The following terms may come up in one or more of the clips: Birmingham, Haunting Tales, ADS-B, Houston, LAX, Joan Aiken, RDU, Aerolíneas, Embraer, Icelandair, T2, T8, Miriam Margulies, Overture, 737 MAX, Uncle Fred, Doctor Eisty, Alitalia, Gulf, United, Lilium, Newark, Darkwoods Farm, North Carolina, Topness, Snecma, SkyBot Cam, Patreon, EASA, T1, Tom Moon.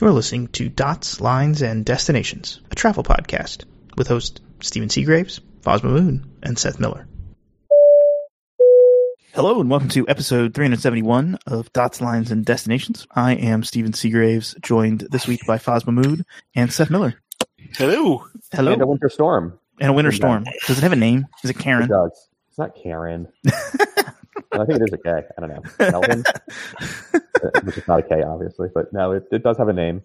You're listening to Dots, Lines, and Destinations, a travel podcast with hosts Stephen Seagraves, Fosma Moon, and Seth Miller. Hello and welcome to episode 371 of Dots, Lines, and Destinations. I am Stephen Seagraves, joined this week by Fosma Moon and Seth Miller. Hello. Hello. And a winter storm. And a winter storm. Does it have a name? Is it Karen? It does. It's not Karen. Well, I think it is a K. I don't know. Melvin? Which is not a K, obviously. But no, it does have a name.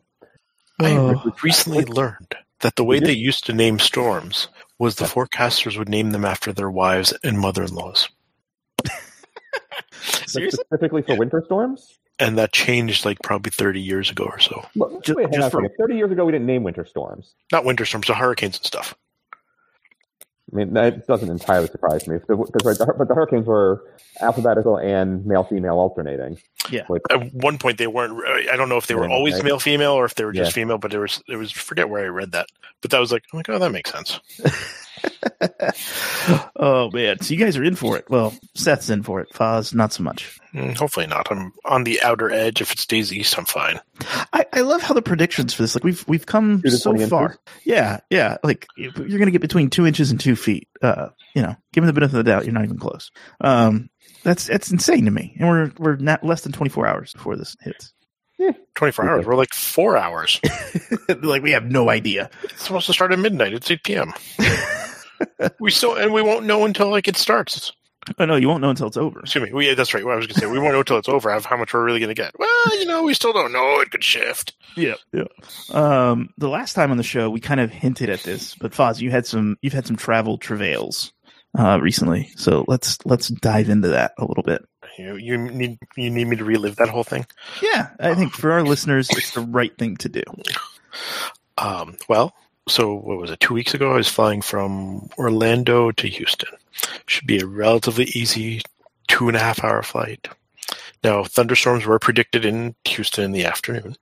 I recently learned that the way they used to name storms was the forecasters would name them after their wives and mother-in-laws. Seriously? Specifically for winter storms? And that changed like probably 30 years ago or so. Well, wait, 30 years ago, we didn't name winter storms. Not winter storms, so hurricanes and stuff. I mean, that doesn't entirely surprise me. But the hurricanes were alphabetical and male-female alternating. Yeah. Like, at one point, they weren't – I don't know if they were always male-female or if they were just female, but there was – forget where I read that. But that was like, I'm like, oh, that makes sense. Oh, man. So you guys are in for it. Well, Seth's in for it. Foz, not so much. Hopefully not. I'm on the outer edge. If it stays east, I'm fine. I love how the predictions for this, like we've come so far. Yeah, yeah. Like you're going to get between 2 inches and 2 feet. You know, given the benefit of the doubt, you're not even close. That's insane to me. And we're not less than 24 hours before this hits. Yeah, 24 hours. We're like 4 hours. Like we have no idea. It's supposed to start at midnight. It's 8 p.m. We won't know until like it starts. Oh no, you won't know until it's over. Excuse me. Yeah, that's right. Well, I was going to say we won't know until it's over. How much we're really going to get? Well, you know, we still don't know. It could shift. Yeah, yeah. The last time on the show, we kind of hinted at this, but Foz, you've had some travel travails recently, so let's dive into that a little bit. You need me to relive that whole thing? Yeah, I think for our listeners, it's the right thing to do. Well. So what was it, 2 weeks ago, I was flying from Orlando to Houston. Should be a relatively easy 2.5-hour flight. Now, thunderstorms were predicted in Houston in the afternoon,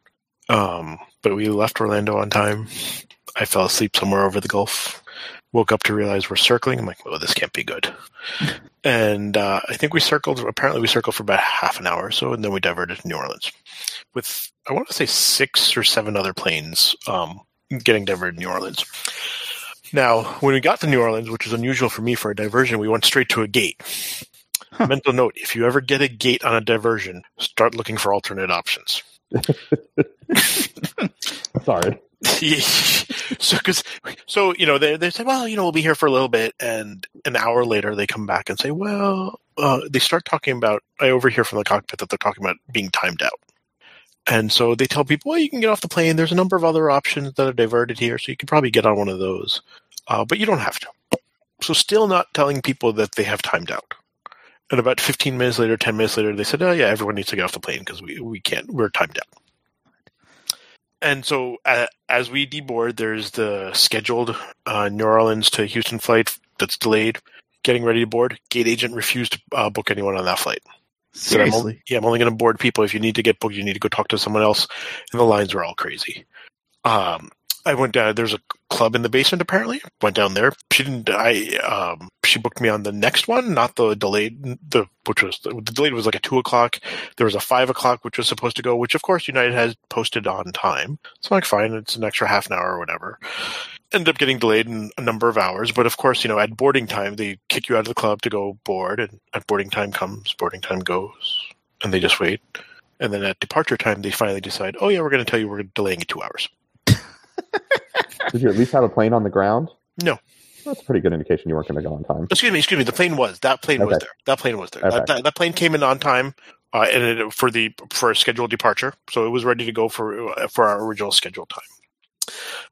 but we left Orlando on time. I fell asleep somewhere over the Gulf. Woke up to realize we're circling. I'm like, oh, this can't be good. And I think we circled for about half an hour or so, and then we diverted to New Orleans with, I want to say, 6 or 7 other planes getting diverted to New Orleans. Now, when we got to New Orleans, which is unusual for me for a diversion, we went straight to a gate. Huh. Mental note, if you ever get a gate on a diversion, start looking for alternate options. Sorry. So you know, they say, well, you know, we'll be here for a little bit. And an hour later, they come back and say, well, they start talking about, I overhear from the cockpit that they're talking about being timed out. And so they tell people, well, you can get off the plane. There's a number of other options that are diverted here, so you could probably get on one of those. But you don't have to. So still not telling people that they have timed out. And about 15 minutes later, 10 minutes later, they said, oh, yeah, everyone needs to get off the plane because we can't. We're timed out. And so as we deboard, there's the scheduled New Orleans to Houston flight that's delayed. Getting ready to board. Gate agent refused to book anyone on that flight. Seriously? I'm only going to board people. If you need to get booked, you need to go talk to someone else. And the lines were all crazy. I went down. There's a club in the basement, apparently. Went down there. She didn't. She booked me on the next one, not the delayed. The delayed was like a 2:00. There was a 5:00, which was supposed to go, which of course United has posted on time. So I'm like, fine, it's an extra half an hour or whatever. Ended up getting delayed in a number of hours, but of course, you know, at boarding time, they kick you out of the club to go board, and at boarding time comes, boarding time goes, and they just wait. And then at departure time, they finally decide, oh yeah, we're going to tell you we're delaying it 2 hours. Did you at least have a plane on the ground? No. That's a pretty good indication you weren't going to go on time. Excuse me. The plane was. That plane was there. Okay. That plane came in on time and for a scheduled departure, so it was ready to go for our original scheduled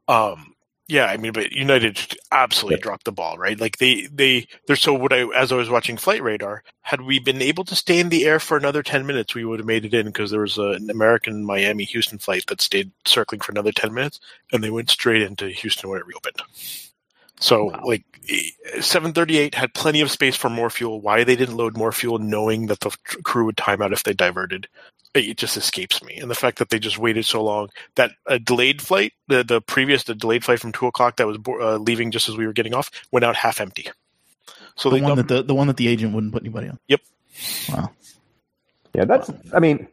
time. Yeah, I mean, but United absolutely dropped the ball, right? Like they're so. As I was watching Flight Radar, had we been able to stay in the air for another 10 minutes, we would have made it in because there was an American Miami Houston flight that stayed circling for another 10 minutes, and they went straight into Houston when it reopened. So, wow. Like 738 had plenty of space for more fuel. Why they didn't load more fuel, knowing that the crew would time out if they diverted. It just escapes me. And the fact that they just waited so long, that a delayed flight, the delayed flight from 2:00 that was leaving just as we were getting off, went out half empty. So the one that the agent wouldn't put anybody on. Yep. Wow. Yeah, that's. I mean,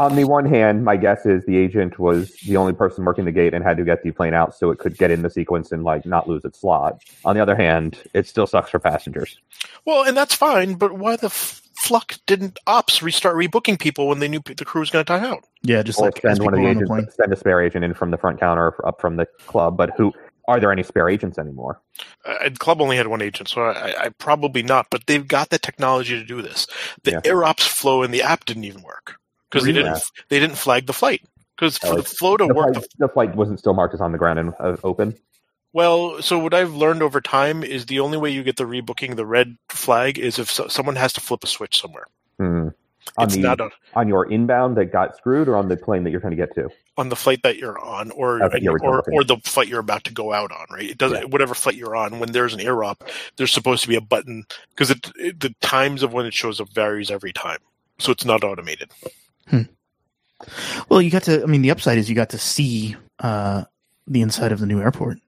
On the one hand, my guess is the agent was the only person working the gate and had to get the plane out so it could get in the sequence and like not lose its slot. On the other hand, it still sucks for passengers. Well, and that's fine, but why the fluck didn't ops restart rebooking people when they knew the crew was going to time out? Yeah, just send a spare agent in from the front counter up from the club, but who are there any spare agents anymore? The club only had one agent, so I probably not, but they've got the technology to do this. The air ops flow in the app didn't even work. Because they didn't flag the flight. Because for the flow to work... The flight wasn't still marked as on the ground and open? Well, so what I've learned over time is the only way you get the rebooking, the red flag, is if someone has to flip a switch somewhere. Mm. On your inbound that got screwed or on the plane that you're trying to get to? On the flight that you're on or the flight you're about to go out on, right? It doesn't whatever flight you're on, when there's an air op, there's supposed to be a button. Because the times of when it shows up varies every time. So it's not automated. Hmm. Well, the upside is you got to see the inside of the new airport,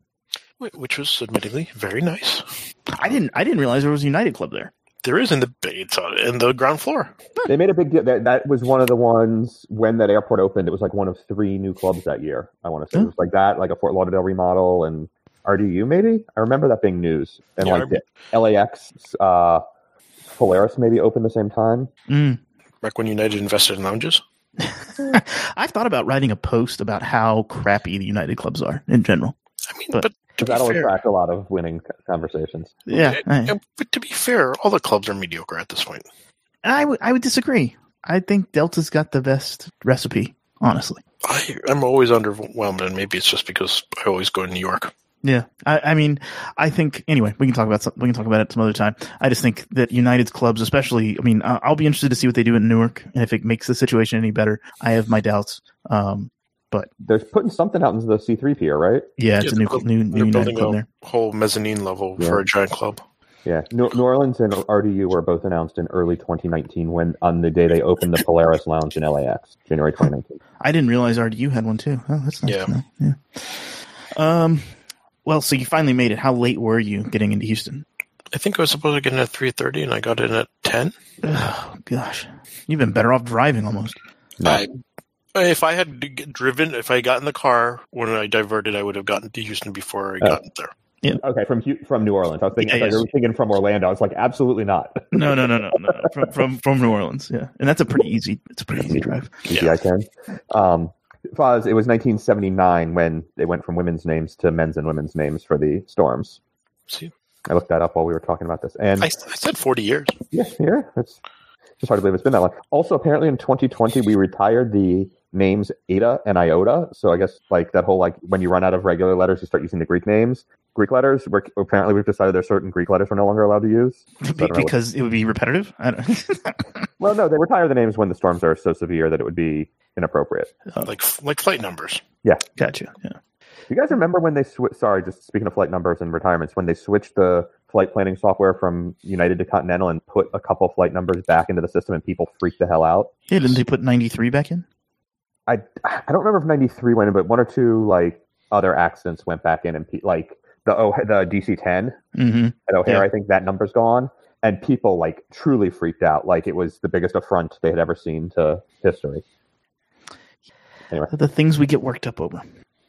which was admittedly very nice. I didn't realize there was a United Club there. There is in the ground floor. They made a big deal. That was one of the ones when that airport opened. It was like one of three new clubs that year. I want to say it was like that, like a Fort Lauderdale remodel and RDU maybe. I remember that being news and the LAX Polaris maybe opened the same time. Mm. Back when United invested in lounges? I've thought about writing a post about how crappy the United clubs are in general. I mean, but that'll attract a lot of winning conversations. Yeah. But to be fair, all the clubs are mediocre at this point. I would disagree. I think Delta's got the best recipe, honestly. I'm always underwhelmed, and maybe it's just because I always go to New York. Yeah, I think we can talk about it some other time. I just think that United's clubs, especially, I'll be interested to see what they do in Newark and if it makes the situation any better. I have my doubts, but they're putting something out into the C3 pier, right? Yeah, it's a new United club there. Whole mezzanine level for a giant club. Yeah, New Orleans and RDU were both announced in early 2019 on the day they opened the Polaris Lounge in LAX, January 2019. I didn't realize RDU had one too. Oh, that's nice. Yeah. Well, so you finally made it. How late were you getting into Houston? I think I was supposed to get in at 3:30, and I got in at 10. Oh, gosh. You've been better off driving almost. If I got in the car when I diverted, I would have gotten to Houston before I got there. Yeah. Okay, from New Orleans. I was thinking, you were thinking from Orlando. I was like, absolutely not. No. From New Orleans, yeah. And that's a pretty easy drive. Easy, yeah. I can. Foz, it was 1979 when they went from women's names to men's and women's names for the storms. See, I looked that up while we were talking about this, and I said 40 years. Yeah, it's just hard to believe it's been that long. Also, apparently in 2020 we retired the names Eta and Iota. So I guess that whole when you run out of regular letters, you start using the Greek names. Greek letters. Apparently we've decided there's certain Greek letters we're no longer allowed to use because it would be repetitive. I don't know. Well, no, they retire the names when the storms are so severe that it would be inappropriate. Like flight numbers. Yeah. Gotcha. Yeah. You guys remember when they just speaking of flight numbers and retirements, when they switched the flight planning software from United to Continental and put a couple flight numbers back into the system and people freaked the hell out? Yeah, didn't they put 93 back in? I don't remember if 93 went in, but one or two other accidents went back in, and the DC-10 at O'Hare, I think that number's gone. And people truly freaked out, it was the biggest affront they had ever seen to history. Anyway. The things we get worked up over.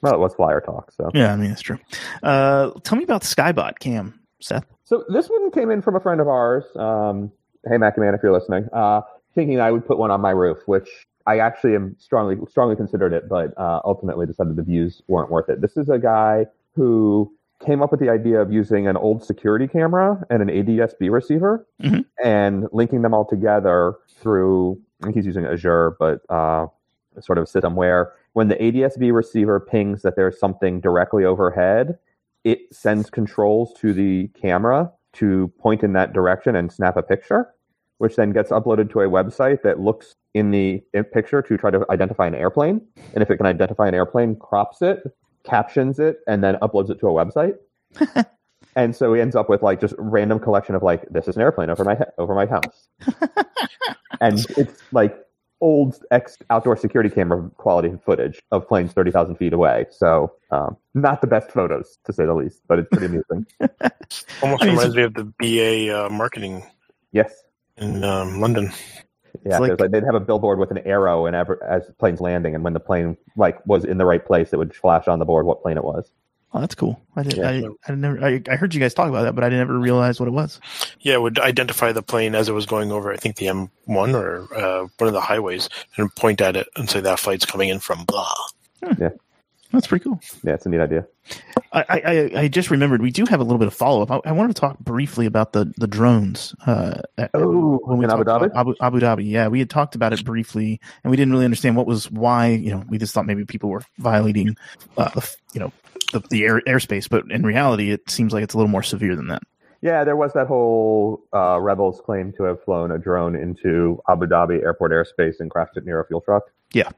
Well, it was flyer talk, so yeah, that's true. Tell me about Skybot, Cam, Seth. So this one came in from a friend of ours. Hey, Mac-Man, if you're listening, thinking I would put one on my roof, which I actually am strongly considered it, but ultimately decided the views weren't worth it. This is a guy who came up with the idea of using an old security camera and an ADS-B receiver and linking them all together through, I think he's using Azure, but sort of a system where when the ADS-B receiver pings that there's something directly overhead, it sends controls to the camera to point in that direction and snap a picture, which then gets uploaded to a website that looks in the picture to try to identify an airplane. And if it can identify an airplane, crops it, captions it, and then uploads it to a website. And so he ends up with just random collection of this is an airplane over my house. And it's old outdoor security camera quality footage of planes 30,000 feet away. So not the best photos, to say the least, but it's pretty amusing. Almost reminds me of the BA marketing. Yes. In London. Yeah, like, they'd have a billboard with an arrow and as the plane's landing, and when the plane was in the right place, it would flash on the board what plane it was. Oh, that's cool. I heard you guys talk about that, but I never realized what it was. Yeah, it would identify the plane as it was going over, I think, the M1 or one of the highways, and point at it and say that flight's coming in from blah. Hmm. Yeah. That's pretty cool. Yeah, it's a neat idea. I just remembered we do have a little bit of follow-up. I wanted to talk briefly about the drones. When we in Abu Dhabi? Abu Dhabi, yeah. We had talked about it briefly, and we didn't really understand why. We just thought maybe people were violating the airspace, but in reality, it seems like it's a little more severe than that. Yeah, there was that whole rebels claim to have flown a drone into Abu Dhabi airport airspace and crashed it near a fuel truck. Yeah.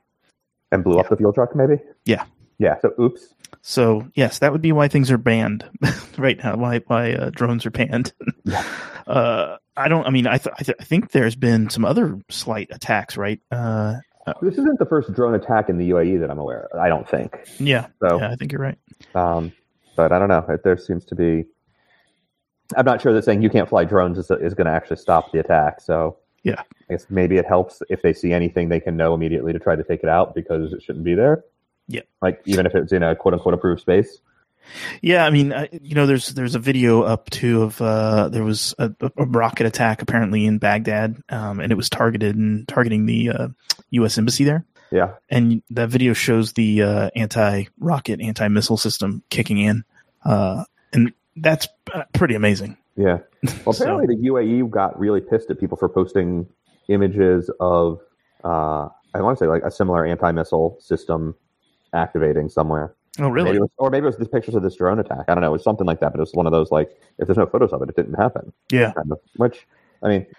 And blew up the fuel truck, maybe? Yeah. Yeah, so oops. So, yes, that would be why things are banned right now, why drones are banned. I think there's been some other slight attacks, right? This isn't the first drone attack in the UAE that I'm aware of, I don't think. Yeah, I think you're right. But I don't know. There seems to be... I'm not sure that saying you can't fly drones is going to actually stop the attack, so... Yeah. I guess maybe it helps if they see anything they can know immediately to try to take it out because it shouldn't be there. Yeah, even if it's in a quote-unquote approved space. Yeah, there's a video up too of there was a rocket attack apparently in Baghdad, and it was targeting the U.S. embassy there. Yeah, and that video shows the anti-rocket, anti-missile system kicking in, and that's pretty amazing. Yeah, well, apparently the UAE got really pissed at people for posting images of I want to say a similar anti-missile system activating somewhere. Oh, really? Maybe it was the pictures of this drone attack. I don't know. It was something like that, but it was one of those if there's no photos of it, it didn't happen. Yeah. Kind of, which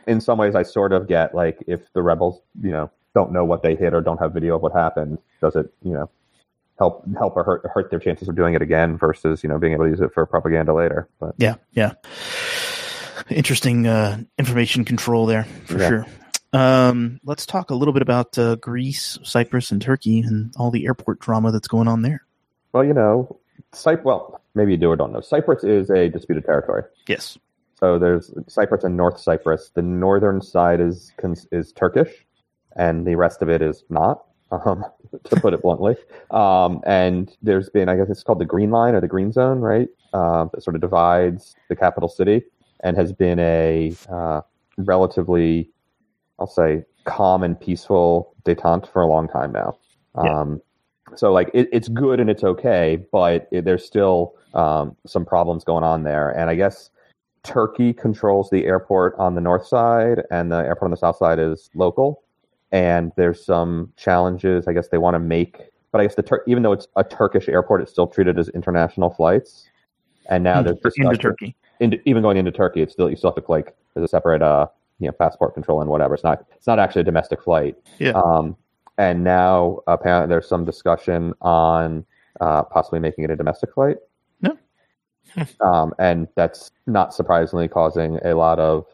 in some ways I sort of get if the rebels don't know what they hit or don't have video of what happened, does it help or hurt their chances of doing it again versus being able to use it for propaganda later? But yeah, interesting information control there for sure. Let's talk a little bit about Greece, Cyprus, and Turkey and all the airport drama that's going on there. Well, maybe you do or don't know. Cyprus is a disputed territory. Yes. So there's Cyprus and North Cyprus. The northern side is Turkish, and the rest of it is not, to put it bluntly. And there's been, I guess it's called the Green Line or the Green Zone, right? That sort of divides the capital city and has been a relatively... I'll say calm and peaceful détente for a long time now. Yeah. So it's good and it's okay, but there's still some problems going on there. And I guess Turkey controls the airport on the north side and the airport on the south side is local. And there's some challenges I guess they want to make. But I guess even though it's a Turkish airport, it's still treated as international flights. And now there's into Turkey. Even going into Turkey, it's still, you still have to there's a separate... passport control and whatever. It's not actually a domestic flight. Yeah. And now apparently there's some discussion on possibly making it a domestic flight. No. And that's not surprisingly causing a lot of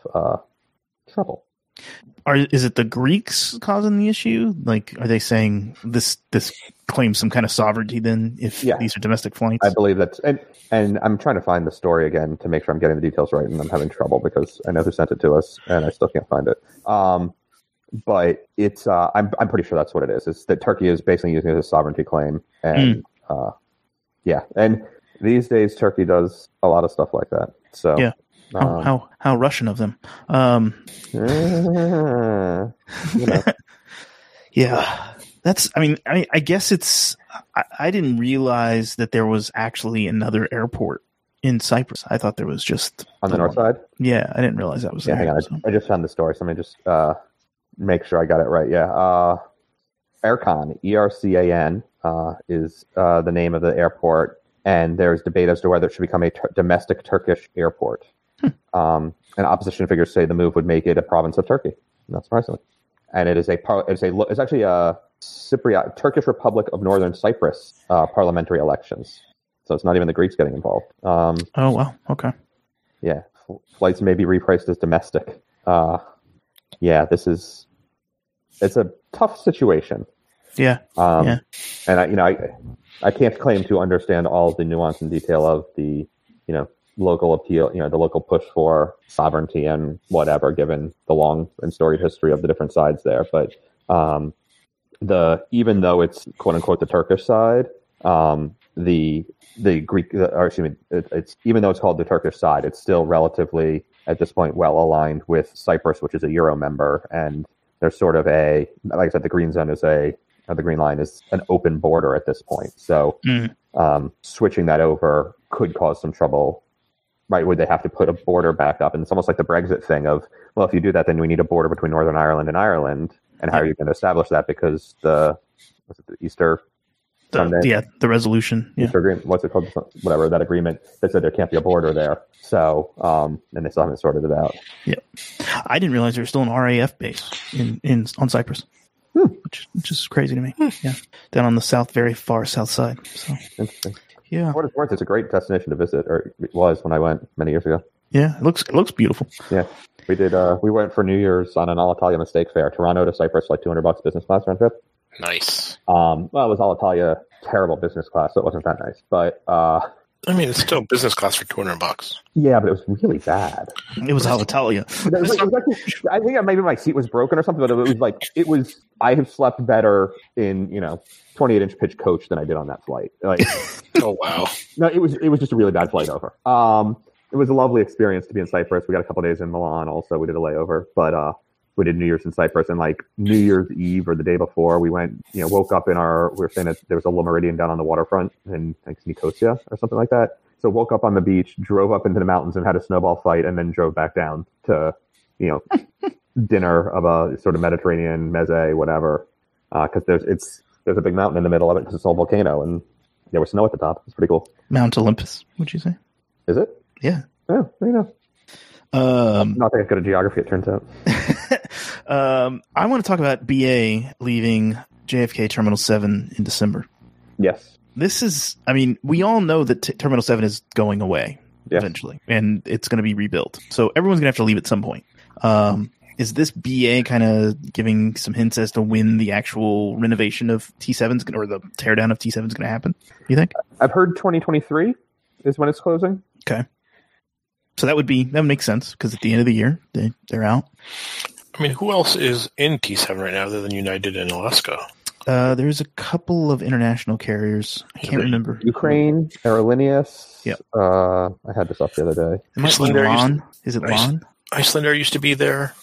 trouble. Is it the Greeks causing the issue? Are they saying this claims some kind of sovereignty then if these are domestic flights? I believe that's... And I'm trying to find the story again to make sure I'm getting the details right, and I'm having trouble because I know who sent it to us, and I still can't find it. But it's... I'm pretty sure that's what it is. It's that Turkey is basically using it as a sovereignty claim. And and these days Turkey does a lot of stuff like that. So... Yeah. How Russian of them. Yeah. That's, I guess it's, I didn't realize that there was actually another airport in Cyprus. I thought there was just. On the north side? Yeah. I didn't realize that was there. Hang on. So. I just found the story. So let me just make sure I got it right. Yeah. Erkan, E-R-C-A-N, is the name of the airport. And there's debate as to whether it should become a domestic Turkish airport. And opposition figures say the move would make it a province of Turkey. Not surprisingly. And it is it's actually a Cypriot, Turkish Republic of Northern Cyprus parliamentary elections. So it's not even the Greeks getting involved. Oh, wow. Okay. Yeah. Flights may be repriced as domestic. It's a tough situation. Yeah. And I can't claim to understand all the nuance and detail of the local appeal, you know, the local push for sovereignty and whatever, given the long and storied history of the different sides there. But even though it's quote unquote the Turkish side, the Greek, or excuse me, it's even though it's called the Turkish side, it's still relatively at this point well aligned with Cyprus, which is a Euro member, and there's sort of a, like I said, the green zone is a, or the green line is an open border at this point. So switching that over could cause some trouble. Right? Would they have to put a border back up? And it's almost like the Brexit thing of, well, if you do that, then we need a border between Northern Ireland and Ireland. And how are you going to establish that? Because the resolution, Easter agreement, what's it called? Whatever that agreement that said there can't be a border there. So, and they still haven't sorted it out. Yeah, I didn't realize there was still an RAF base on Cyprus. Which is crazy to me. Yeah, down on the very far south side. So, interesting. Yeah, for what it's worth, it's a great destination to visit, or it was when I went many years ago. Yeah, it looks beautiful. Yeah, we did. We went for New Year's on an Alitalia mistake fare, Toronto to Cyprus, like $200 business class round trip. Nice. Well, it was Alitalia terrible business class, so it wasn't that nice. But I mean, it's still business class for $200. Yeah, but it was really bad. It was Alitalia. I think maybe my seat was broken or something, but it was. I have slept better in 28-inch pitch coach than I did on that flight. Like, oh wow! No, it was just a really bad flight over. It was a lovely experience to be in Cyprus. We got a couple days in Milan. Also, we did a layover, but we did New Year's in Cyprus, and like New Year's Eve or the day before, we went, woke up we were saying that there was a little meridian down on the waterfront in, I think, Nicosia or something like that. So woke up on the beach, drove up into the mountains and had a snowball fight, and then drove back down to, dinner of a sort of Mediterranean meze, whatever. Cause there's a big mountain in the middle of it because it's all volcano and there was snow at the top. It's pretty cool. Mount Olympus, would you say? Is it? Yeah. Oh, there you go. Not that it's good at geography, it turns out. I want to talk about BA leaving JFK Terminal 7 in December. Yes. This is, I mean, we all know that Terminal 7 is going away eventually, and it's going to be rebuilt. So everyone's going to have to leave at some point. Is this BA kind of giving some hints as to when the actual renovation of T7's or the teardown of T7 is going to happen, you think? I've heard 2023 is when it's closing. Okay. So that would make sense because at the end of the year they're out. I mean, who else is in T7 right now other than United and Alaska? There's a couple of international carriers. I can't remember. Ukraine, Aerolíneas. Yep. I had this up the other day. Is it Lon? Icelander used to be there.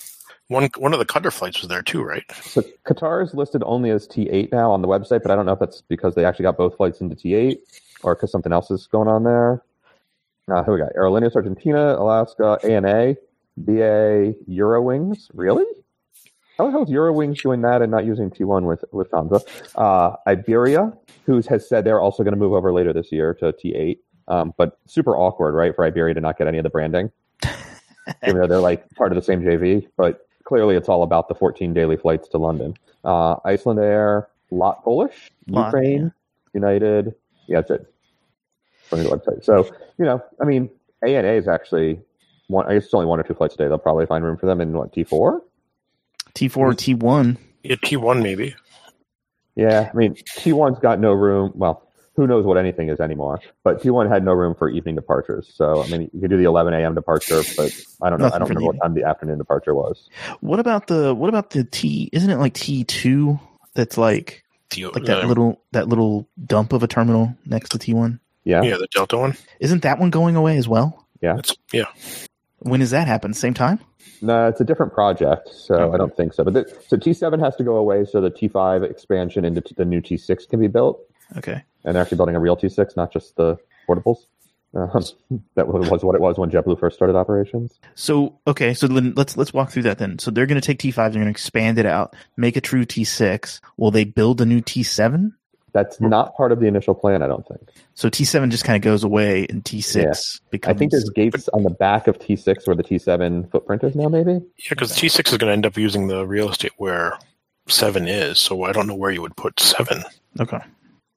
One of the Qatar flights was there too, right? So Qatar is listed only as T8 now on the website, but I don't know if that's because they actually got both flights into T8 or because something else is going on there. Here we got Aerolíneas Argentina, Alaska, ANA, BA, Eurowings. Really? How the hell is Eurowings doing that and not using T1 with Hamza? Iberia, who has said they're also going to move over later this year to T8. But super awkward, right, for Iberia to not get any of the branding. Even though they're like part of the same JV. But clearly it's all about the 14 daily flights to London. Iceland Air, Polish, Ukraine, United. Yeah, that's it. From the website. So, I mean, ANA is actually one, I guess it's only one or two flights a day. They'll probably find room for them in what, T4? T4 or T1. Yeah, T1 maybe. Yeah, I mean, T1's got no room. Well, who knows what anything is anymore, but T1 had no room for evening departures. So, I mean, you could do the 11 a.m. departure, but I don't know. I don't remember what time the afternoon departure was. What about the T, isn't it like T2 that's like that little dump of a terminal next to T1? Yeah, the Delta one. Isn't that one going away as well? Yeah. Yeah. When does that happen? Same time? No, it's a different project, so I don't think so. But so T7 has to go away so the T5 expansion into the new T6 can be built. Okay. And they're actually building a real T6, not just the portables. That was what it was when JetBlue first started operations. So, okay, so let's walk through that then. So they're going to take T5, they're going to expand it out, make a true T6. Will they build a new T7? That's not part of the initial plan, I don't think. So T7 just kind of goes away, and T6 becomes... I think there's gates on the back of T6 where the T7 footprint is now, maybe? Yeah, because T6 is going to end up using the real estate where 7 is, so I don't know where you would put 7. Okay.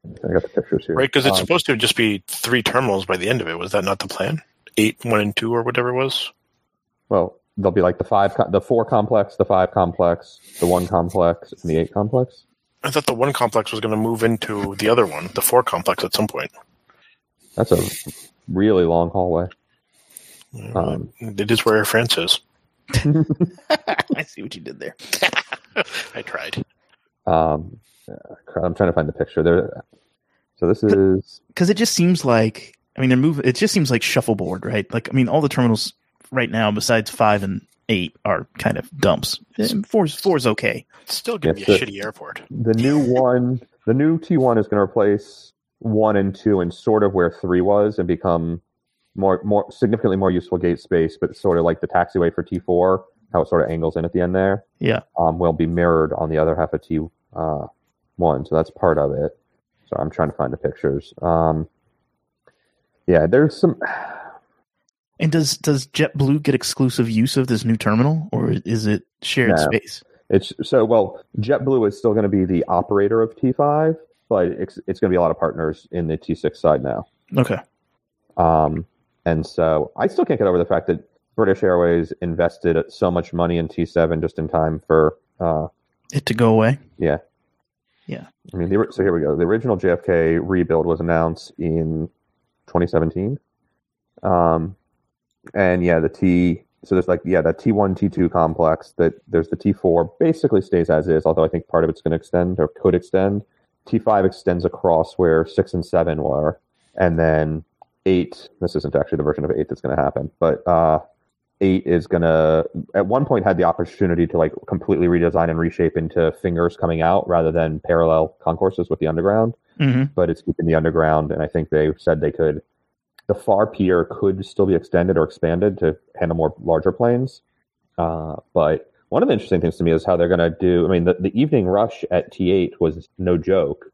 I got the pictures here. Right, because it's supposed to just be 3 terminals by the end of it. Was that not the plan? 8, 1, and 2, or whatever it was? Well, they'll be like the 4 complex, the 5 complex, the 1 complex, and the 8 complex. I thought the 1 complex was going to move into the other one, the 4 complex at some point. That's a really long hallway. It is where Air France is. I see what you did there. I tried. I'm trying to find the picture there. So this is because it just seems like they're moving. It just seems like shuffleboard, right? All the terminals right now, besides 5 and 8, are kind of dumps. 4 is okay. It's still gonna be a shitty airport. The new one, the new T1 is gonna replace 1 and 2 and sort of where 3 was and become more significantly more useful gate space, but sort of like the taxiway for T4, how it sort of angles in at the end there. Yeah. Will be mirrored on the other half of T1, so that's part of it. So I'm trying to find the pictures. There's some. And does JetBlue get exclusive use of this new terminal, or is it shared space? JetBlue is still going to be the operator of T5, but it's going to be a lot of partners in the T6 side now. Okay. And so I still can't get over the fact that British Airways invested so much money in T7 just in time for it to go away. Yeah. Yeah. So here we go. The original JFK rebuild was announced in 2017. The T1, T2 complex, that there's the T4 basically stays as is, although I think part of it's going to extend or could extend. T5 extends across where 6 and 7 were. And then 8, this isn't actually the version of 8 that's going to happen, but 8 is going to, at one point had the opportunity to completely redesign and reshape into fingers coming out rather than parallel concourses with the underground, but it's keeping the underground. And I think they said the far pier could still be extended or expanded to handle more larger planes. But one of the interesting things to me is how they're going to do, the evening rush at T8 was no joke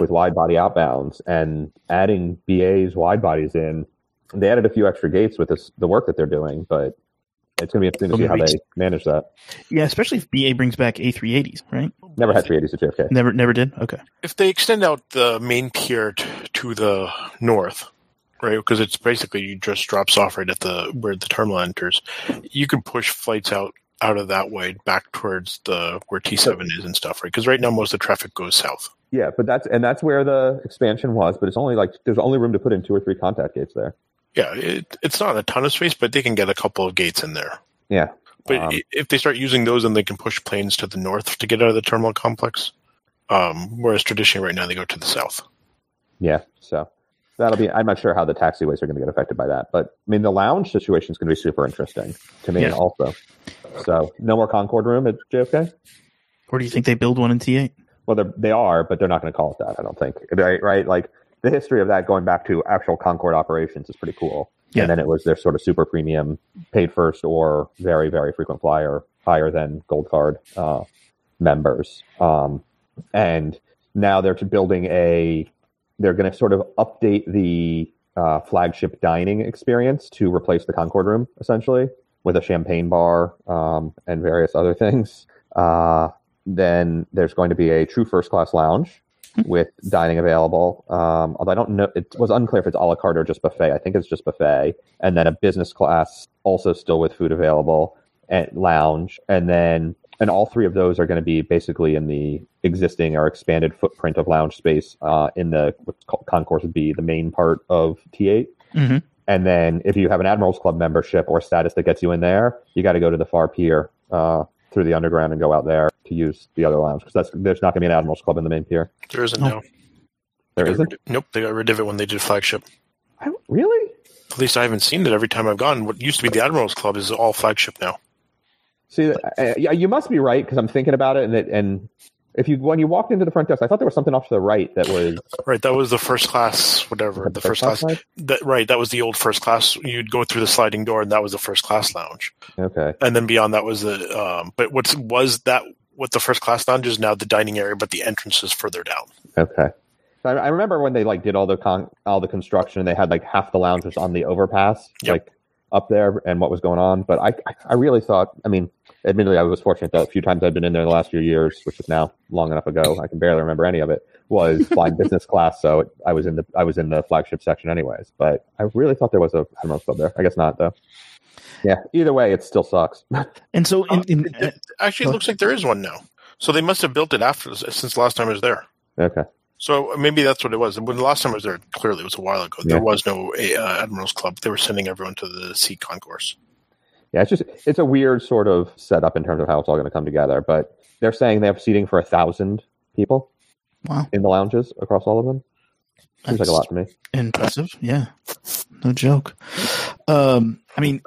with wide body outbounds, and adding BA's wide bodies in, they added a few extra gates with the work that they're doing, but it's going to be interesting to see how they manage that. Yeah, especially if BA brings back A380s, right? Never had 380s at JFK. Never did? Okay. If they extend out the main pier to the north, right, because it's basically you just drops off right at where the terminal enters, you can push flights out of that way back towards where T7 is and stuff, right? Because right now most of the traffic goes south. Yeah, but that's where the expansion was, but it's only there's only room to put in 2 or 3 contact gates there. Yeah, it's not a ton of space, but they can get a couple of gates in there. Yeah. But if they start using those, then they can push planes to the north to get out of the terminal complex, whereas traditionally right now they go to the south. Yeah, so that'll be – I'm not sure how the taxiways are going to get affected by that. But, the lounge situation is going to be super interesting to me also. So no more Concorde room at JFK? Or do you think they build one in T8? Well, they are, but they're not going to call it that, I don't think. Right? The history of that going back to actual Concorde operations is pretty cool. Yeah. And then it was their sort of super premium, paid first or very, very frequent flyer, higher than Gold Card members. And now they're building they're going to sort of update the flagship dining experience to replace the Concorde room, essentially, with a champagne bar and various other things. Then there's going to be a true first-class lounge with dining available, although I don't know, it was unclear if it's a la carte or just buffet. I think it's just buffet, and then a business class also still with food available and lounge, and all 3 of those are going to be basically in the existing or expanded footprint of lounge space in the what's called Concourse B, the main part of T8. Mm-hmm. And then if you have an Admirals Club membership or status that gets you in there, you got to go to the far pier through the underground and go out there to use the other lounge, because there's not going to be an Admirals Club in the main pier. There isn't, no. There isn't? Nope, they got rid of it when they did flagship. Really? At least I haven't seen it every time I've gone. What used to be the Admirals Club is all flagship now. See, you must be right, because I'm thinking about it, and when you walked into the front desk, I thought there was something off to the right that was... Right, that was the first class, whatever. The first class. That was the old first class. You'd go through the sliding door, and that was the first class lounge. Okay. And then beyond that was the... but what was that... What the first class lounge is now the dining area, but the entrance is further down. Okay, so I remember when they did all the construction, and they had half the lounge was on the overpass, up there, and what was going on. But I really thought. Admittedly, I was fortunate that a few times I've been in there in the last few years, which is now long enough ago, I can barely remember any of it. Was flying business class, so I was in the flagship section anyways. But I really thought there was a Admirals Club there. I guess not though. Yeah, either way, it still sucks. And so, it looks like there is one now. So they must have built it after, since last time I was there. Okay. So maybe that's what it was. And when the last time I was there, clearly it was a while ago. Yeah. There was no Admirals Club. They were sending everyone to the sea concourse. Yeah, it's a weird sort of setup in terms of how it's all going to come together. But they're saying they have seating for 1,000 people in the lounges across all of them. Seems like a lot to me. Impressive, yeah. No joke. I mean,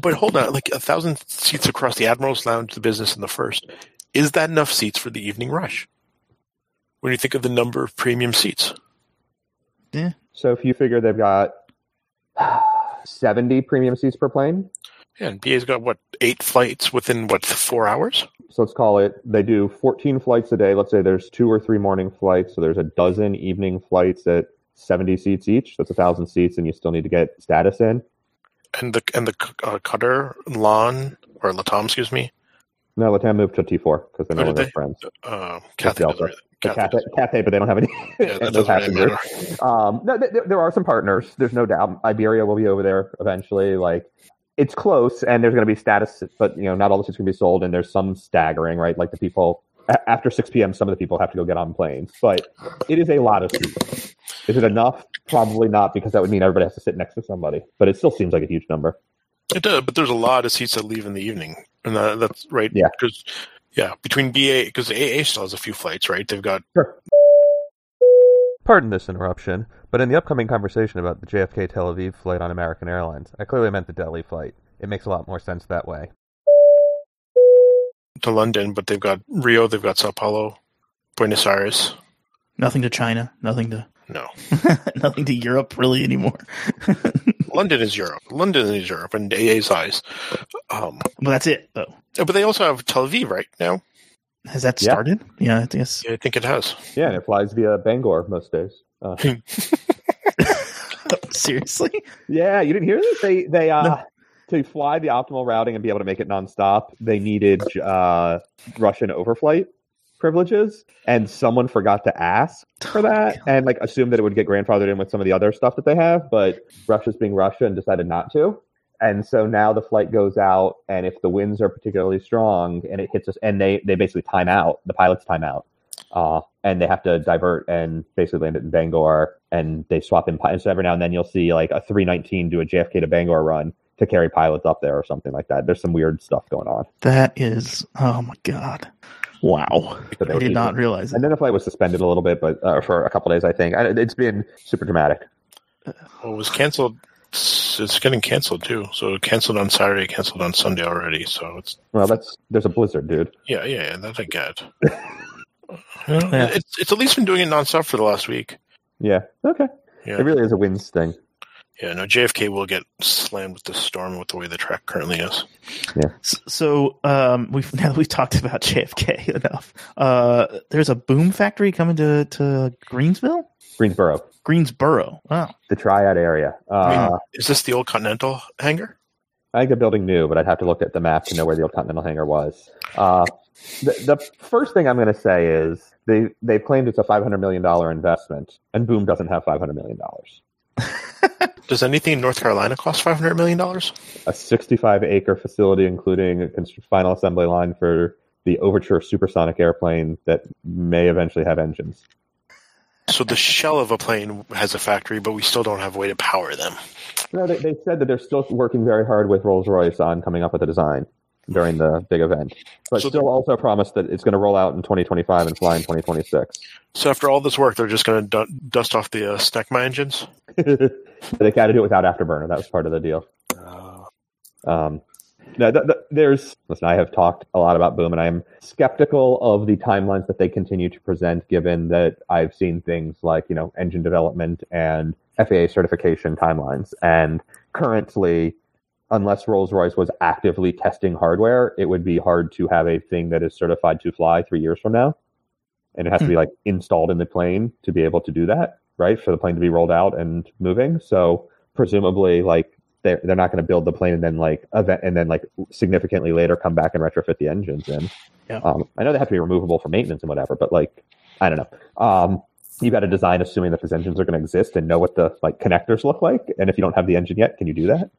but hold on, like 1,000 seats across the Admiral's Lounge, the business, and the first. Is that enough seats for the evening rush? When you think of the number of premium seats, yeah. So if you figure they've got 70 premium seats per plane, yeah, and PA's got 8 flights within 4 hours. So let's call it they do 14 flights a day. Let's say there's 2 or 3 morning flights, so there's a dozen evening flights at 70 seats each. That's 1,000 seats, and you still need to get status in. And the Qatar LATAM, excuse me. No, LATAM moved to T4 because they're not their friends. Cathay, but they don't have any passengers. No, there are some partners. There's no doubt. Iberia will be over there eventually. Like, it's close, and there's going to be status, but not all the seats can be sold, and there's some staggering, right? Like the people after 6 p.m., some of the people have to go get on planes, but it is a lot of seats. Is it enough? Probably not, because that would mean everybody has to sit next to somebody. But it still seems like a huge number. It does, but there's a lot of seats that leave in the evening, and that's right. Yeah, because between BA, because AA still has a few flights, right? They've got. Sure. Pardon this interruption, but in the upcoming conversation about the JFK Tel Aviv flight on American Airlines, I clearly meant the Delhi flight. It makes a lot more sense that way. To London, but they've got Rio, they've got Sao Paulo, Buenos Aires. Nothing to China. No. Nothing to Europe really anymore. London is Europe in AA's eyes. Well, that's it, though. But they also have Tel Aviv right now. Has that started? Yeah, I guess. Yeah, I think it has. Yeah, and it flies via Bangor most days. Seriously? Yeah, you didn't hear this? They to fly the optimal routing and be able to make it nonstop, they needed Russian overflight privileges, and someone forgot to ask for that and assumed that it would get grandfathered in with some of the other stuff that they have, but Russia's being Russia and decided not to. And so now the flight goes out, and if the winds are particularly strong and it hits us, and they basically time out, the pilots time out, and they have to divert and basically land it in Bangor, and they swap in pilots. So every now and then you'll see a 319 do a JFK to Bangor run to carry pilots up there or something like that. There's some weird stuff going on. That is, oh my God. Wow. I did not realize that. And then the flight was suspended a little bit, but for a couple of days, I think. It's been super dramatic. Well, it was canceled. It's getting canceled, too. So canceled on Saturday, canceled on Sunday already. So it's... Well, there's a blizzard, dude. Yeah, that I get. It's at least been doing it nonstop for the last week. Yeah. Okay. Yeah. It really is a winds thing. Yeah, no, JFK will get slammed with the storm with the way the track currently is. Yeah. So now that we've talked about JFK enough, there's a boom factory coming to Greensboro. Wow. The Triad area. Is this the old Continental hangar? I think they're building new, but I'd have to look at the map to know where the old Continental hangar was. The first thing I'm going to say is they claimed it's a $500 million investment, and Boom doesn't have $500 million. Does anything in North Carolina cost $500 million? A 65-acre facility, including a final assembly line for the Overture supersonic airplane that may eventually have engines. So the shell of a plane has a factory, but we still don't have a way to power them. No, they said that they're still working very hard with Rolls-Royce on coming up with a design during the big event. But still also promised that it's going to roll out in 2025 and fly in 2026. So after all this work, they're just going to dust off the Snecma engines? They got to do it without afterburner. That was part of the deal. Listen, I have talked a lot about Boom, and I am skeptical of the timelines that they continue to present, given that I've seen things like, engine development and FAA certification timelines. And currently, unless Rolls-Royce was actively testing hardware, it would be hard to have a thing that is certified to fly 3 years from now. And it has to be installed in the plane to be able to do that, right? For the plane to be rolled out and moving. So presumably they're not going to build the plane and then significantly later come back and retrofit the engines in. Yeah. I know they have to be removable for maintenance and whatever, but I don't know. You've got to design assuming that those engines are going to exist and know what the connectors look like. And if you don't have the engine yet, can you do that?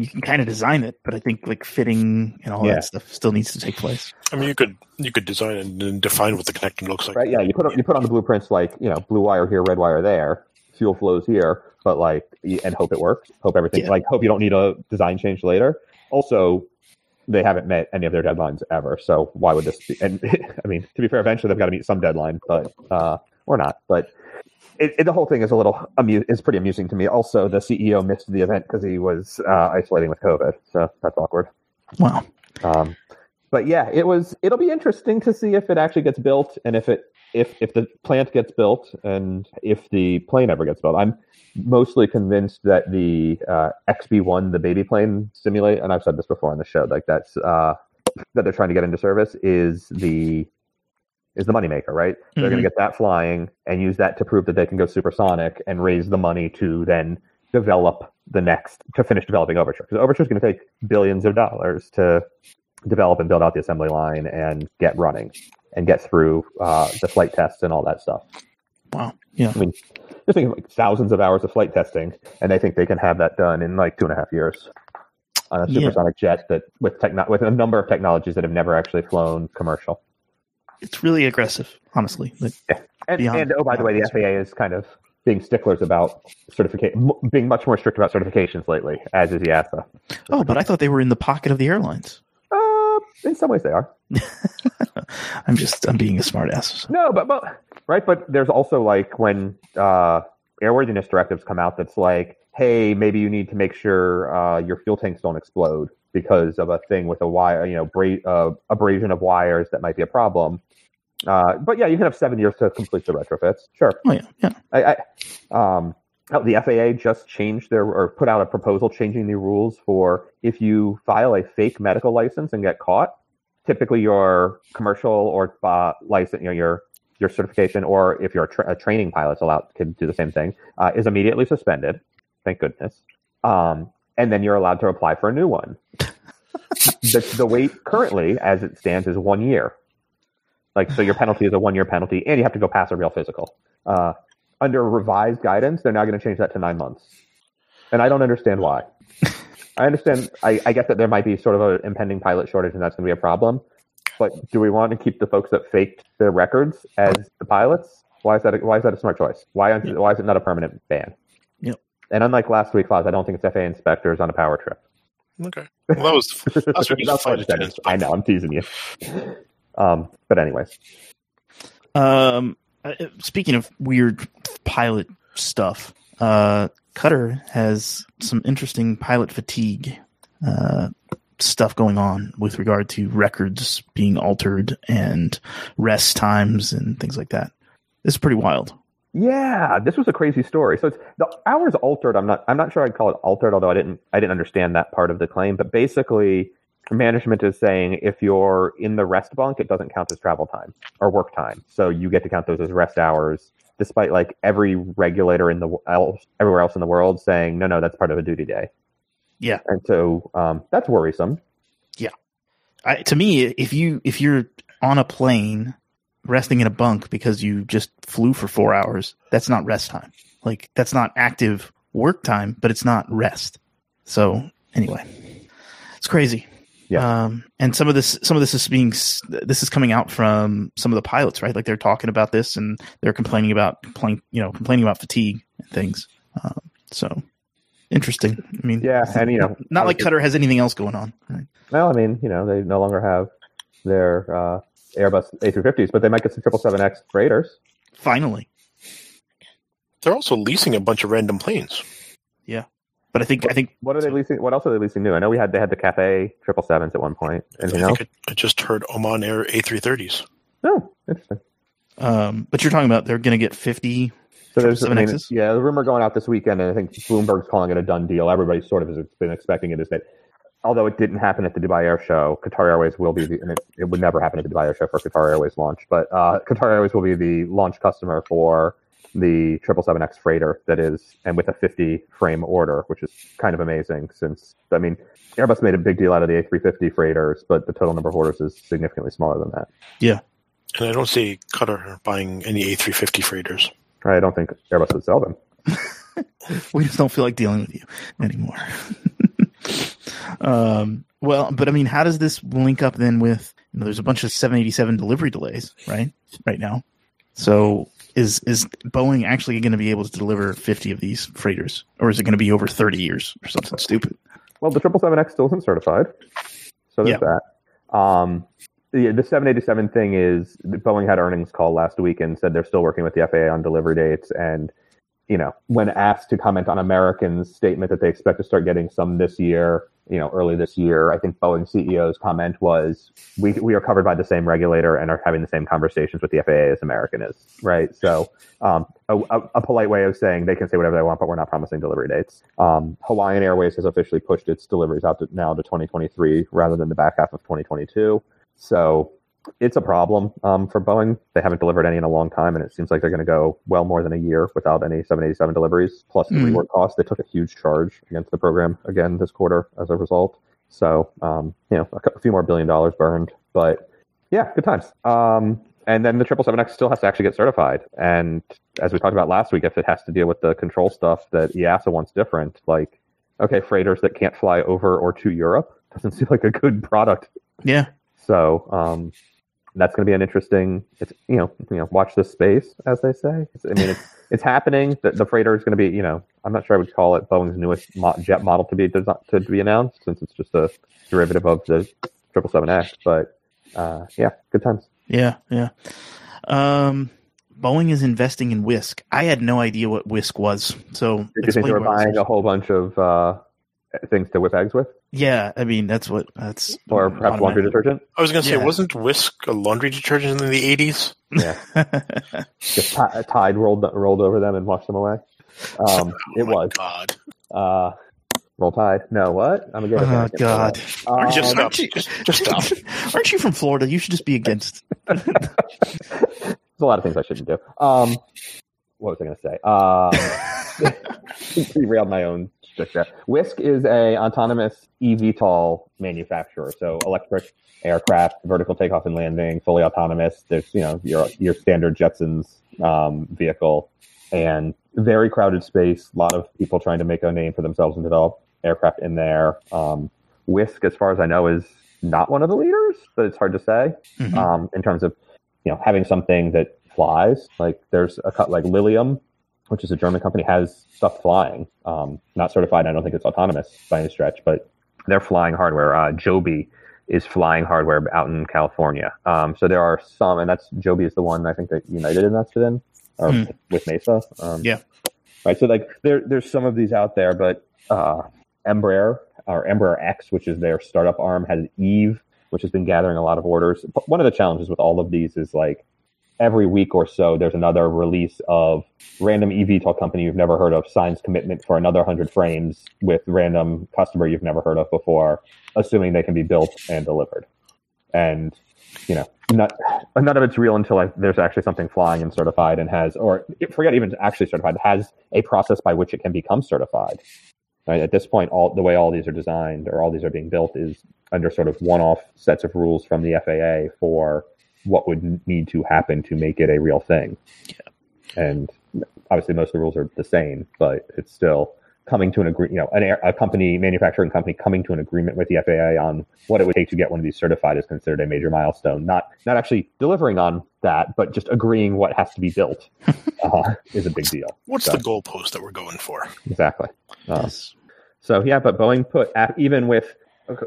you can kind of design it, but I think like fitting and all that stuff still needs to take place. I mean, you could design and define what the connecting looks like. Right? Yeah, you put on the blueprints like, you know, blue wire here, red wire there, fuel flows here, but like, and hope it works, hope everything, like, hope you don't need a design change later. Also, they haven't met any of their deadlines ever, so why would this be? And I mean, to be fair, eventually they've got to meet some deadline, but or not, but. The whole thing is pretty amusing to me. Also, the CEO missed the event because he was isolating with COVID, so that's awkward. Wow. But yeah, it'll be interesting to see if it actually gets built, and if the plant gets built, and if the plane ever gets built. I'm mostly convinced that the XB1, the baby plane simulator, and I've said this before on the show, like that's that they're trying to get into service is the moneymaker, right? Mm-hmm. They're going to get that flying and use that to prove that they can go supersonic and raise the money to then finish developing Overture. Because Overture is going to take billions of dollars to develop and build out the assembly line and get running and get through the flight tests and all that stuff. Wow. Yeah. I mean, just think of like thousands of hours of flight testing, and they think they can have that done in like 2.5 years on a supersonic jet that with a number of technologies that have never actually flown commercial. It's really aggressive, honestly. Like, by the way, the FAA is kind of being sticklers about certification, being much more strict about certifications lately, as is EASA. Oh, but I thought they were in the pocket of the airlines. In some ways, they are. I'm being a smart ass. No, but right, but there's also like when airworthiness directives come out, that's like, hey, maybe you need to make sure your fuel tanks don't explode because of a thing with a wire, you know, abrasion of wires that might be a problem. But yeah, you can have 7 years to complete the retrofits. Sure. Oh yeah, yeah. The FAA just changed put out a proposal changing the rules for if you file a fake medical license and get caught, typically your commercial or license, you know, your certification, or if you're a training pilot's allowed to do the same thing, is immediately suspended. Thank goodness. And then you're allowed to apply for a new one. The wait currently, as it stands, is 1 year. Like, so your penalty is a 1 year penalty, and you have to go pass a real physical. Under revised guidance, they're now going to change that to 9 months. And I don't understand why. I guess that there might be sort of an impending pilot shortage, and that's going to be a problem. But do we want to keep the folks that faked their records as the pilots? Why is that a smart choice? Why is it not a permanent ban? Yep. And unlike last week, Foz, I don't think it's FAA inspectors on a power trip. Okay. Well, that was last week. I know, I'm teasing you. But anyways. Speaking of weird pilot stuff, Qatar has some interesting pilot fatigue stuff going on with regard to records being altered and rest times and things like that. It's pretty wild. Yeah, this was a crazy story. So it's the hours altered. I'm not sure I'd call it altered, although I didn't understand that part of the claim. But basically, management is saying if you're in the rest bunk, it doesn't count as travel time or work time. So you get to count those as rest hours, despite like every regulator everywhere else in the world saying no, that's part of a duty day. Yeah, and so that's worrisome. Yeah, to me, if you're on a plane, resting in a bunk because you just flew for 4 hours, that's not rest time. Like, that's not active work time, but it's not rest. So anyway, it's crazy. Yeah. And some of this is coming out from some of the pilots, right? Like, they're talking about this and they're complaining about fatigue and things. So interesting. I mean, yeah. And, you know, not like Qatar has anything else going on. Right? Well, I mean, you know, they no longer have their, Airbus A350s, but they might get some 777X freighters. Finally. They're also leasing a bunch of random planes. Yeah. But I think what are they leasing? What else are they leasing new? I know they had the Cathay 777s at one point. I just heard Oman Air A330s. Oh, interesting. But you're talking about they're going to get 50 777Xs? Yeah, the rumor going out this weekend, and I think Bloomberg's calling it a done deal. Everybody sort of has been expecting it, is that although it didn't happen at the Dubai Air Show, Qatar Airways will be it would never happen at the Dubai Air Show for Qatar Airways launch, but Qatar Airways will be the launch customer for the 777X freighter and with a 50-frame order, which is kind of amazing since, I mean, Airbus made a big deal out of the A350 freighters, but the total number of orders is significantly smaller than that. Yeah. And I don't see Qatar buying any A350 freighters. I don't think Airbus would sell them. We just don't feel like dealing with you anymore. Well, but I mean, how does this link up then with, you know, there's a bunch of 787 delivery delays right now. So is Boeing actually going to be able to deliver 50 of these freighters, or is it going to be over 30 years or something stupid? Well, the 777X still isn't certified. So there's that. The 787 thing is Boeing had earnings call last week and said they're still working with the FAA on delivery dates. And, you know, when asked to comment on American's statement that they expect to start getting some this year, you know, early this year, I think Boeing CEO's comment was, we are covered by the same regulator and are having the same conversations with the FAA as American is, right? So a polite way of saying they can say whatever they want, but we're not promising delivery dates. Hawaiian Airways has officially pushed its deliveries out to 2023 rather than the back half of 2022. So it's a problem for Boeing. They haven't delivered any in a long time, and it seems like they're going to go well more than a year without any 787 deliveries, plus the rework costs. They took a huge charge against the program again this quarter as a result. So, you know, a few more $1 billion burned. But, yeah, good times. And then the 777X still has to actually get certified. And as we talked about last week, if it has to deal with the control stuff that EASA wants different, like, okay, freighters that can't fly over or to Europe doesn't seem like a good product. Yeah. So that's going to be an interesting. It's you know, watch this space, as they say. It's happening. The freighter is going to be, you know, I'm not sure I would call it Boeing's newest jet model to be announced, since it's just a derivative of the 777X. But yeah, good times. Yeah. Boeing is investing in Wisk. I had no idea what Wisk was. So did you think they were buying a whole bunch of things to whip eggs with? Yeah, I mean, that's or perhaps laundry detergent. I was going to say, wasn't Whisk a laundry detergent in the 80s? Yeah, just Tide rolled over them and washed them away. It was. God. Roll Tide. No, what? I'm against. Oh God! Just stop. Aren't you from Florida? You should just be against. There's a lot of things I shouldn't do. What was I going to say? Derailed my own. Wisk is an autonomous eVTOL manufacturer, so electric aircraft, vertical takeoff and landing, fully autonomous. There's, you know, your standard Jetsons vehicle, and very crowded space. A lot of people trying to make a name for themselves and develop aircraft in there. Wisk, as far as I know, is not one of the leaders, but it's hard to say in terms of, you know, having something that flies. Like there's a cut like Lilium, which is a German company, has stuff flying. Not certified. I don't think it's autonomous by any stretch, but they're flying hardware. Joby is flying hardware out in California. So there are some, and that's Joby is the one I think that United invested in, or with Mesa. Right. So like there's some of these out there, but Embraer or Embraer X, which is their startup arm, has Eve, which has been gathering a lot of orders. But one of the challenges with all of these is like, every week or so, there's another release of random eVTOL company you've never heard of signs commitment for another 100 frames with random customer you've never heard of before, assuming they can be built and delivered. And, you know, none of it's real until there's actually something flying and certified and has, or forget even actually certified, has a process by which it can become certified. Right? At this point, the way all these are designed or all these are being built is under sort of one-off sets of rules from the FAA for what would need to happen to make it a real thing. Yeah. And obviously most of the rules are the same, but it's still coming to an agreement, you know, a manufacturing company coming to an agreement with the FAA on what it would take to get one of these certified is considered a major milestone. Not actually delivering on that, but just agreeing what has to be built is a big deal. What's the goalpost that we're going for? Exactly. Yes. So yeah, but Boeing put, even with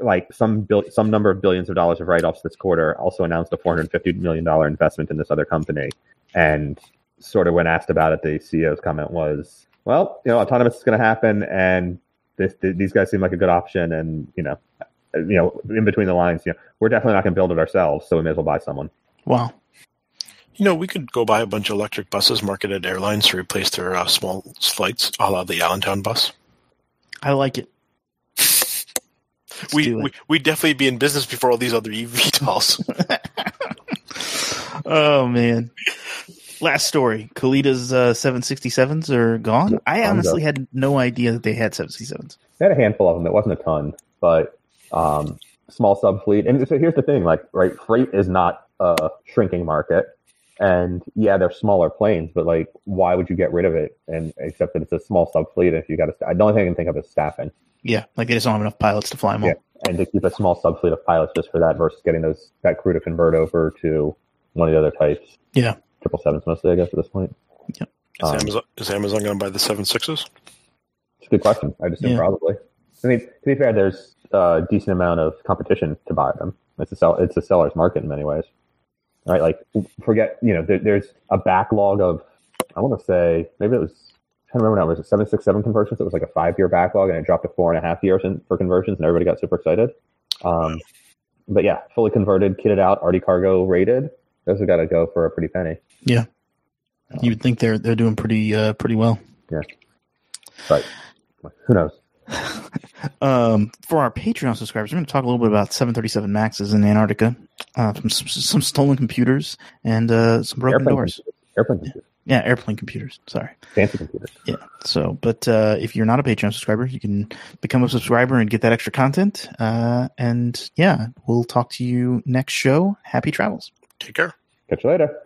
like some number of billions of dollars of write-offs this quarter, also announced a $450 million investment in this other company. And sort of when asked about it, the CEO's comment was, well, you know, autonomous is going to happen, and these guys seem like a good option. And, you know, in between the lines, you know, we're definitely not going to build it ourselves, so we may as well buy someone. Wow. You know, we could go buy a bunch of electric buses marketed airlines to replace their small flights, a la the Allentown bus. I like it. We'd definitely be in business before all these other eVTOLs. Oh, man. Last story. Kalida's 767s are gone. I honestly had no idea that they had 767s. They had a handful of them. It wasn't a ton, but small sub fleet. And so here's the thing, like, right, freight is not a shrinking market. And yeah, they're smaller planes, but like, why would you get rid of it? And except that it's a small sub-fleet. If you got to, the only thing I can think of is staffing. Yeah, like they just don't have enough pilots to fly them all. Yeah, and to keep a small sub-fleet of pilots just for that versus getting those that crew to convert over to one of the other types. Yeah, 777s mostly, I guess, at this point. Yeah, is Amazon going to buy the 767s? It's a good question. I just think probably. I mean, to be fair, there's a decent amount of competition to buy them. It's a seller's market in many ways. All right, like forget, you know, there's a backlog of, I want to say, maybe it was, I don't remember now, was it 767 conversions? It was like a 5-year backlog, and it dropped to 4.5 years for conversions, and everybody got super excited. But yeah, fully converted, kitted out, already cargo rated. Those have got to go for a pretty penny. Yeah, you would think they're doing pretty well. Yeah, but who knows? For our Patreon subscribers, we're going to talk a little bit about 737 Maxes in Antarctica, from some stolen computers and some broken doors. Airplane computers. Sorry, fancy computers. Yeah. So, but if you're not a Patreon subscriber, you can become a subscriber and get that extra content. And yeah, we'll talk to you next show. Happy travels. Take care. Catch you later.